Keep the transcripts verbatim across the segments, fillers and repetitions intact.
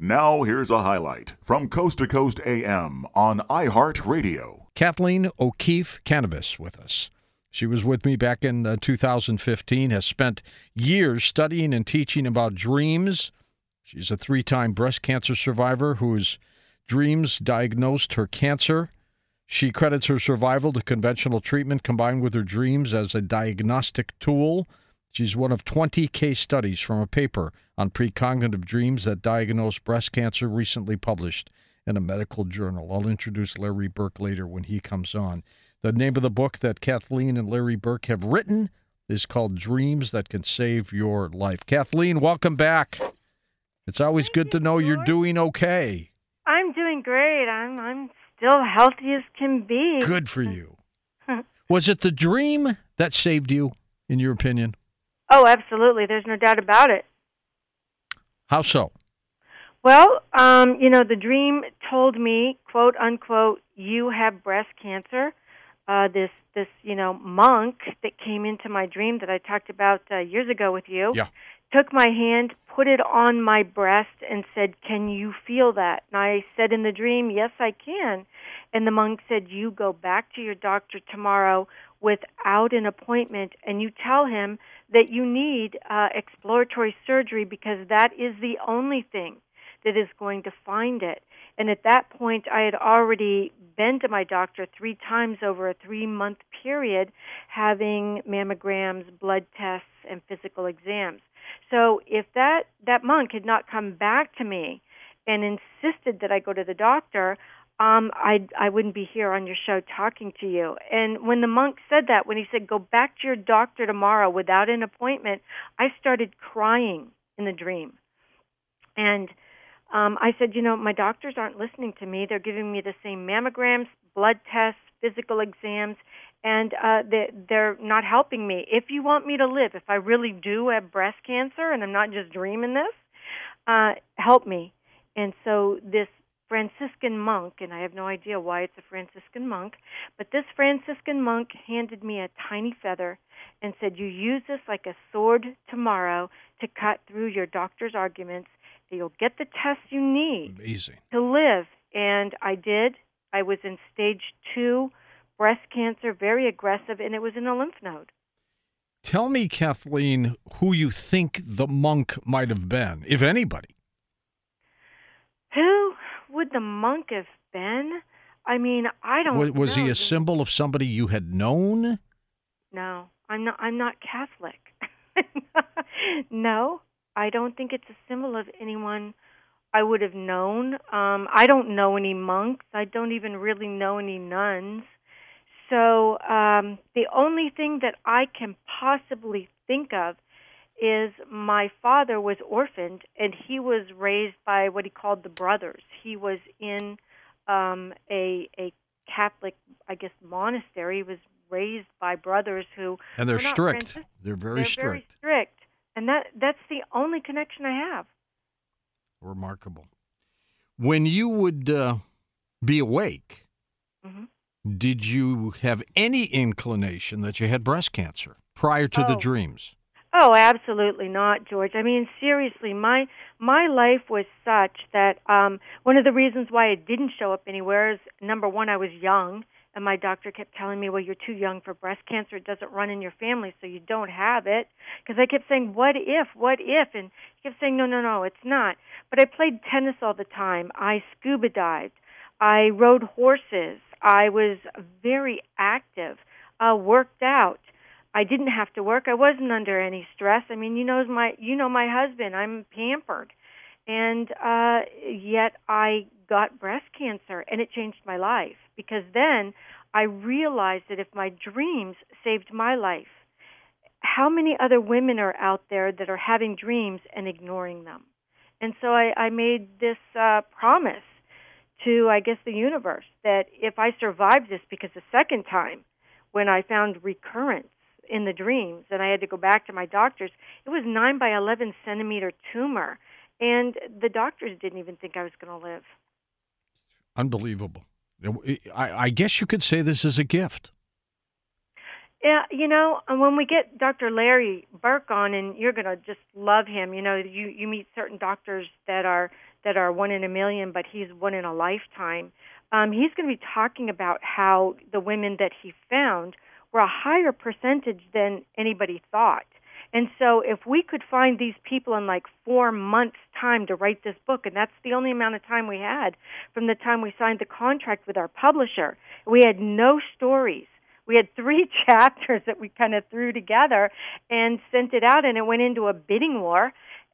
Now, here's a highlight from Coast to Coast A M on iHeartRadio. Kathleen O'Keefe-Kanavos with us. She was with me back in uh, two thousand fifteen, has spent years studying and teaching about dreams. She's a three-time breast cancer survivor whose dreams diagnosed her cancer. She credits her survival to conventional treatment combined with her dreams as a diagnostic tool. She's one of twenty case studies from a paper on precognitive dreams that diagnose breast cancer recently published in a medical journal. I'll introduce Larry Burke later when he comes on. The name of the book that Kathleen and Larry Burke have written is called Dreams That Can Save Your Life. Kathleen, welcome back. It's always Thank good you, to know George. You're doing okay. I'm doing great. I'm I'm still healthy as can be. Good for you. Was it the dream that saved you, in your opinion? Oh, absolutely. There's no doubt about it. How so? Well, um, you know, the dream told me, quote, unquote, you have breast cancer. Uh, this, this, you know, monk that came into my dream that I talked about uh, years ago with you, yeah. took my hand, put it on my breast, and said, can you feel that? And I said in the dream, yes, I can. And the monk said, you go back to your doctor tomorrow without an appointment, and you tell him that you need uh, exploratory surgery because that is the only thing that is going to find it. And at that point, I had already been to my doctor three times over a three-month period, having mammograms, blood tests, and physical exams. So if that, that monk had not come back to me and insisted that I go to the doctor, Um, I I wouldn't be here on your show talking to you. And when the monk said that, when he said, go back to your doctor tomorrow without an appointment, I started crying in the dream. And um, I said, you know, my doctors aren't listening to me. They're giving me the same mammograms, blood tests, physical exams, and uh, they, they're not helping me. If you want me to live, if I really do have breast cancer and I'm not just dreaming this, uh, help me. And so this Franciscan monk, and I have no idea why it's a Franciscan monk, but this Franciscan monk handed me a tiny feather and said, you use this like a sword tomorrow to cut through your doctor's arguments, and you'll get the tests you need Amazing. To live. And I did. I was in stage two breast cancer, very aggressive, and it was in a lymph node. Tell me, Kathleen, who you think the monk might have been, if anybody. Who? Would the monk have been? I mean, I don't was, know. Was he a symbol of somebody you had known? No, I'm not. I'm not Catholic. No, I don't think it's a symbol of anyone I would have known. Um, I don't know any monks. I don't even really know any nuns. So um, the only thing that I can possibly think of is my father was orphaned, and he was raised by what he called the brothers. He was in um, a a Catholic, I guess, monastery. He was raised by brothers who and they're strict. Francis- they're very they're strict. Very strict, and that that's the only connection I have. Remarkable. When you would uh, be awake, mm-hmm. did you have any inclination that you had breast cancer prior to oh. the dreams? Oh, absolutely not, George. I mean, seriously, my my life was such that um, one of the reasons why it didn't show up anywhere is, number one, I was young, and my doctor kept telling me, well, you're too young for breast cancer. It doesn't run in your family, so you don't have it. Because I kept saying, what if, what if? And he kept saying, no, no, no, it's not. But I played tennis all the time. I scuba dived. I rode horses. I was very active, uh, worked out. I didn't have to work. I wasn't under any stress. I mean, you know my you know my husband. I'm pampered. And uh, yet I got breast cancer, and it changed my life because then I realized that if my dreams saved my life, how many other women are out there that are having dreams and ignoring them? And so I, I made this uh, promise to, I guess, the universe, that if I survived this, because the second time when I found recurrence in the dreams and I had to go back to my doctors, it was nine by eleven centimeter tumor, and the doctors didn't even think I was going to live. Unbelievable. I guess you could say this is a gift. Yeah, you know, when we get Doctor Larry Burke on, and you're going to just love him, you know, you, you meet certain doctors that are that are one in a million, but he's one in a lifetime. Um, he's going to be talking about how the women that he found were a higher percentage than anybody thought. And so if we could find these people in like four months' time to write this book, and that's the only amount of time we had from the time we signed the contract with our publisher, we had no stories. We had three chapters that we kind of threw together and sent it out, and it went into a bidding war.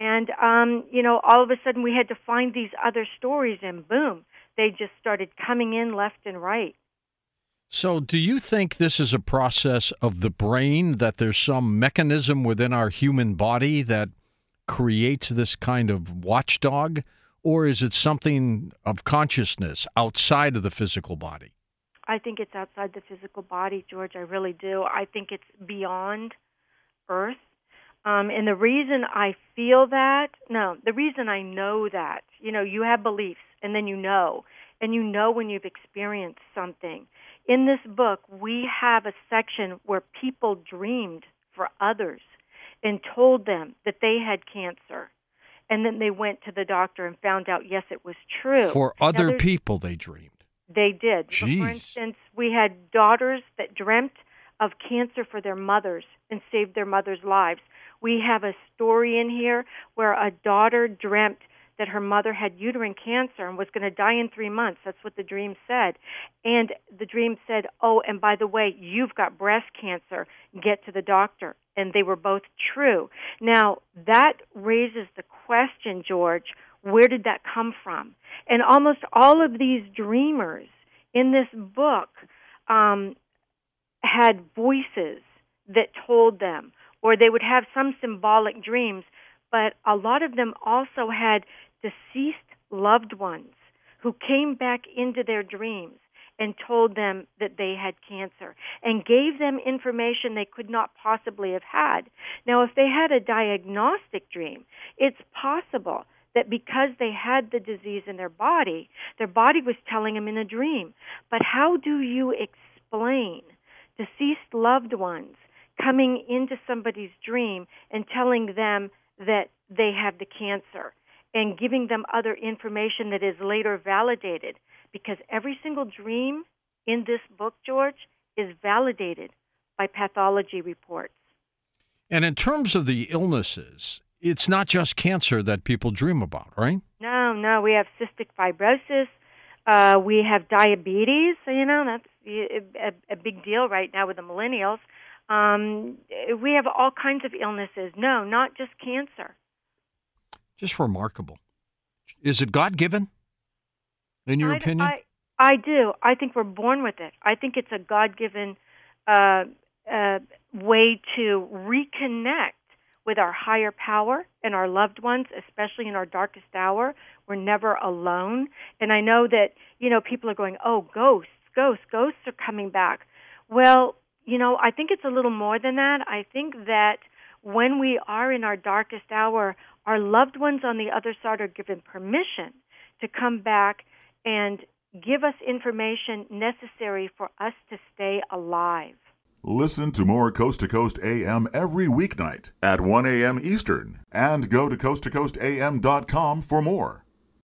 And, um, you know, all of a sudden we had to find these other stories, and boom, they just started coming in left and right. So do you think this is a process of the brain, that there's some mechanism within our human body that creates this kind of watchdog, or is it something of consciousness outside of the physical body? I think it's outside the physical body, George. I really do. I think it's beyond Earth. Um, and the reason I feel that, no, the reason I know that, you know, you have beliefs and then you know, and you know when you've experienced something. In this book, we have a section where people dreamed for others and told them that they had cancer. And then they went to the doctor and found out, yes, it was true. For other people, they dreamed. They did. So for instance, we had daughters that dreamt of cancer for their mothers and saved their mothers' lives. We have a story in here where a daughter dreamt that her mother had uterine cancer and was going to die in three months. That's what the dream said. And the dream said, oh, and by the way, you've got breast cancer. Get to the doctor. And they were both true. Now, that raises the question, George, where did that come from? And almost all of these dreamers in this book um, had voices that told them, or they would have some symbolic dreams, but a lot of them also had deceased loved ones who came back into their dreams and told them that they had cancer and gave them information they could not possibly have had. Now, if they had a diagnostic dream, it's possible that because they had the disease in their body, their body was telling them in a dream. But how do you explain deceased loved ones coming into somebody's dream and telling them that they have the cancer and giving them other information that is later validated? Because every single dream in this book, George, is validated by pathology reports. And in terms of the illnesses, it's not just cancer that people dream about, right? No, no. We have cystic fibrosis. Uh, we have diabetes. You know, that's a, a big deal right now with the millennials. Um, we have all kinds of illnesses. No, not just cancer. Just remarkable. Is it God-given, in your I, opinion? I, I do. I think we're born with it. I think it's a God-given uh, uh, way to reconnect with our higher power and our loved ones, especially in our darkest hour. We're never alone. And I know that, you know, people are going, oh, ghosts, ghosts, ghosts are coming back. Well, you know, I think it's a little more than that. I think that when we are in our darkest hour, our loved ones on the other side are given permission to come back and give us information necessary for us to stay alive. Listen to more Coast to Coast A M every weeknight at one a.m. Eastern, and go to coast to coast a m dot com for more.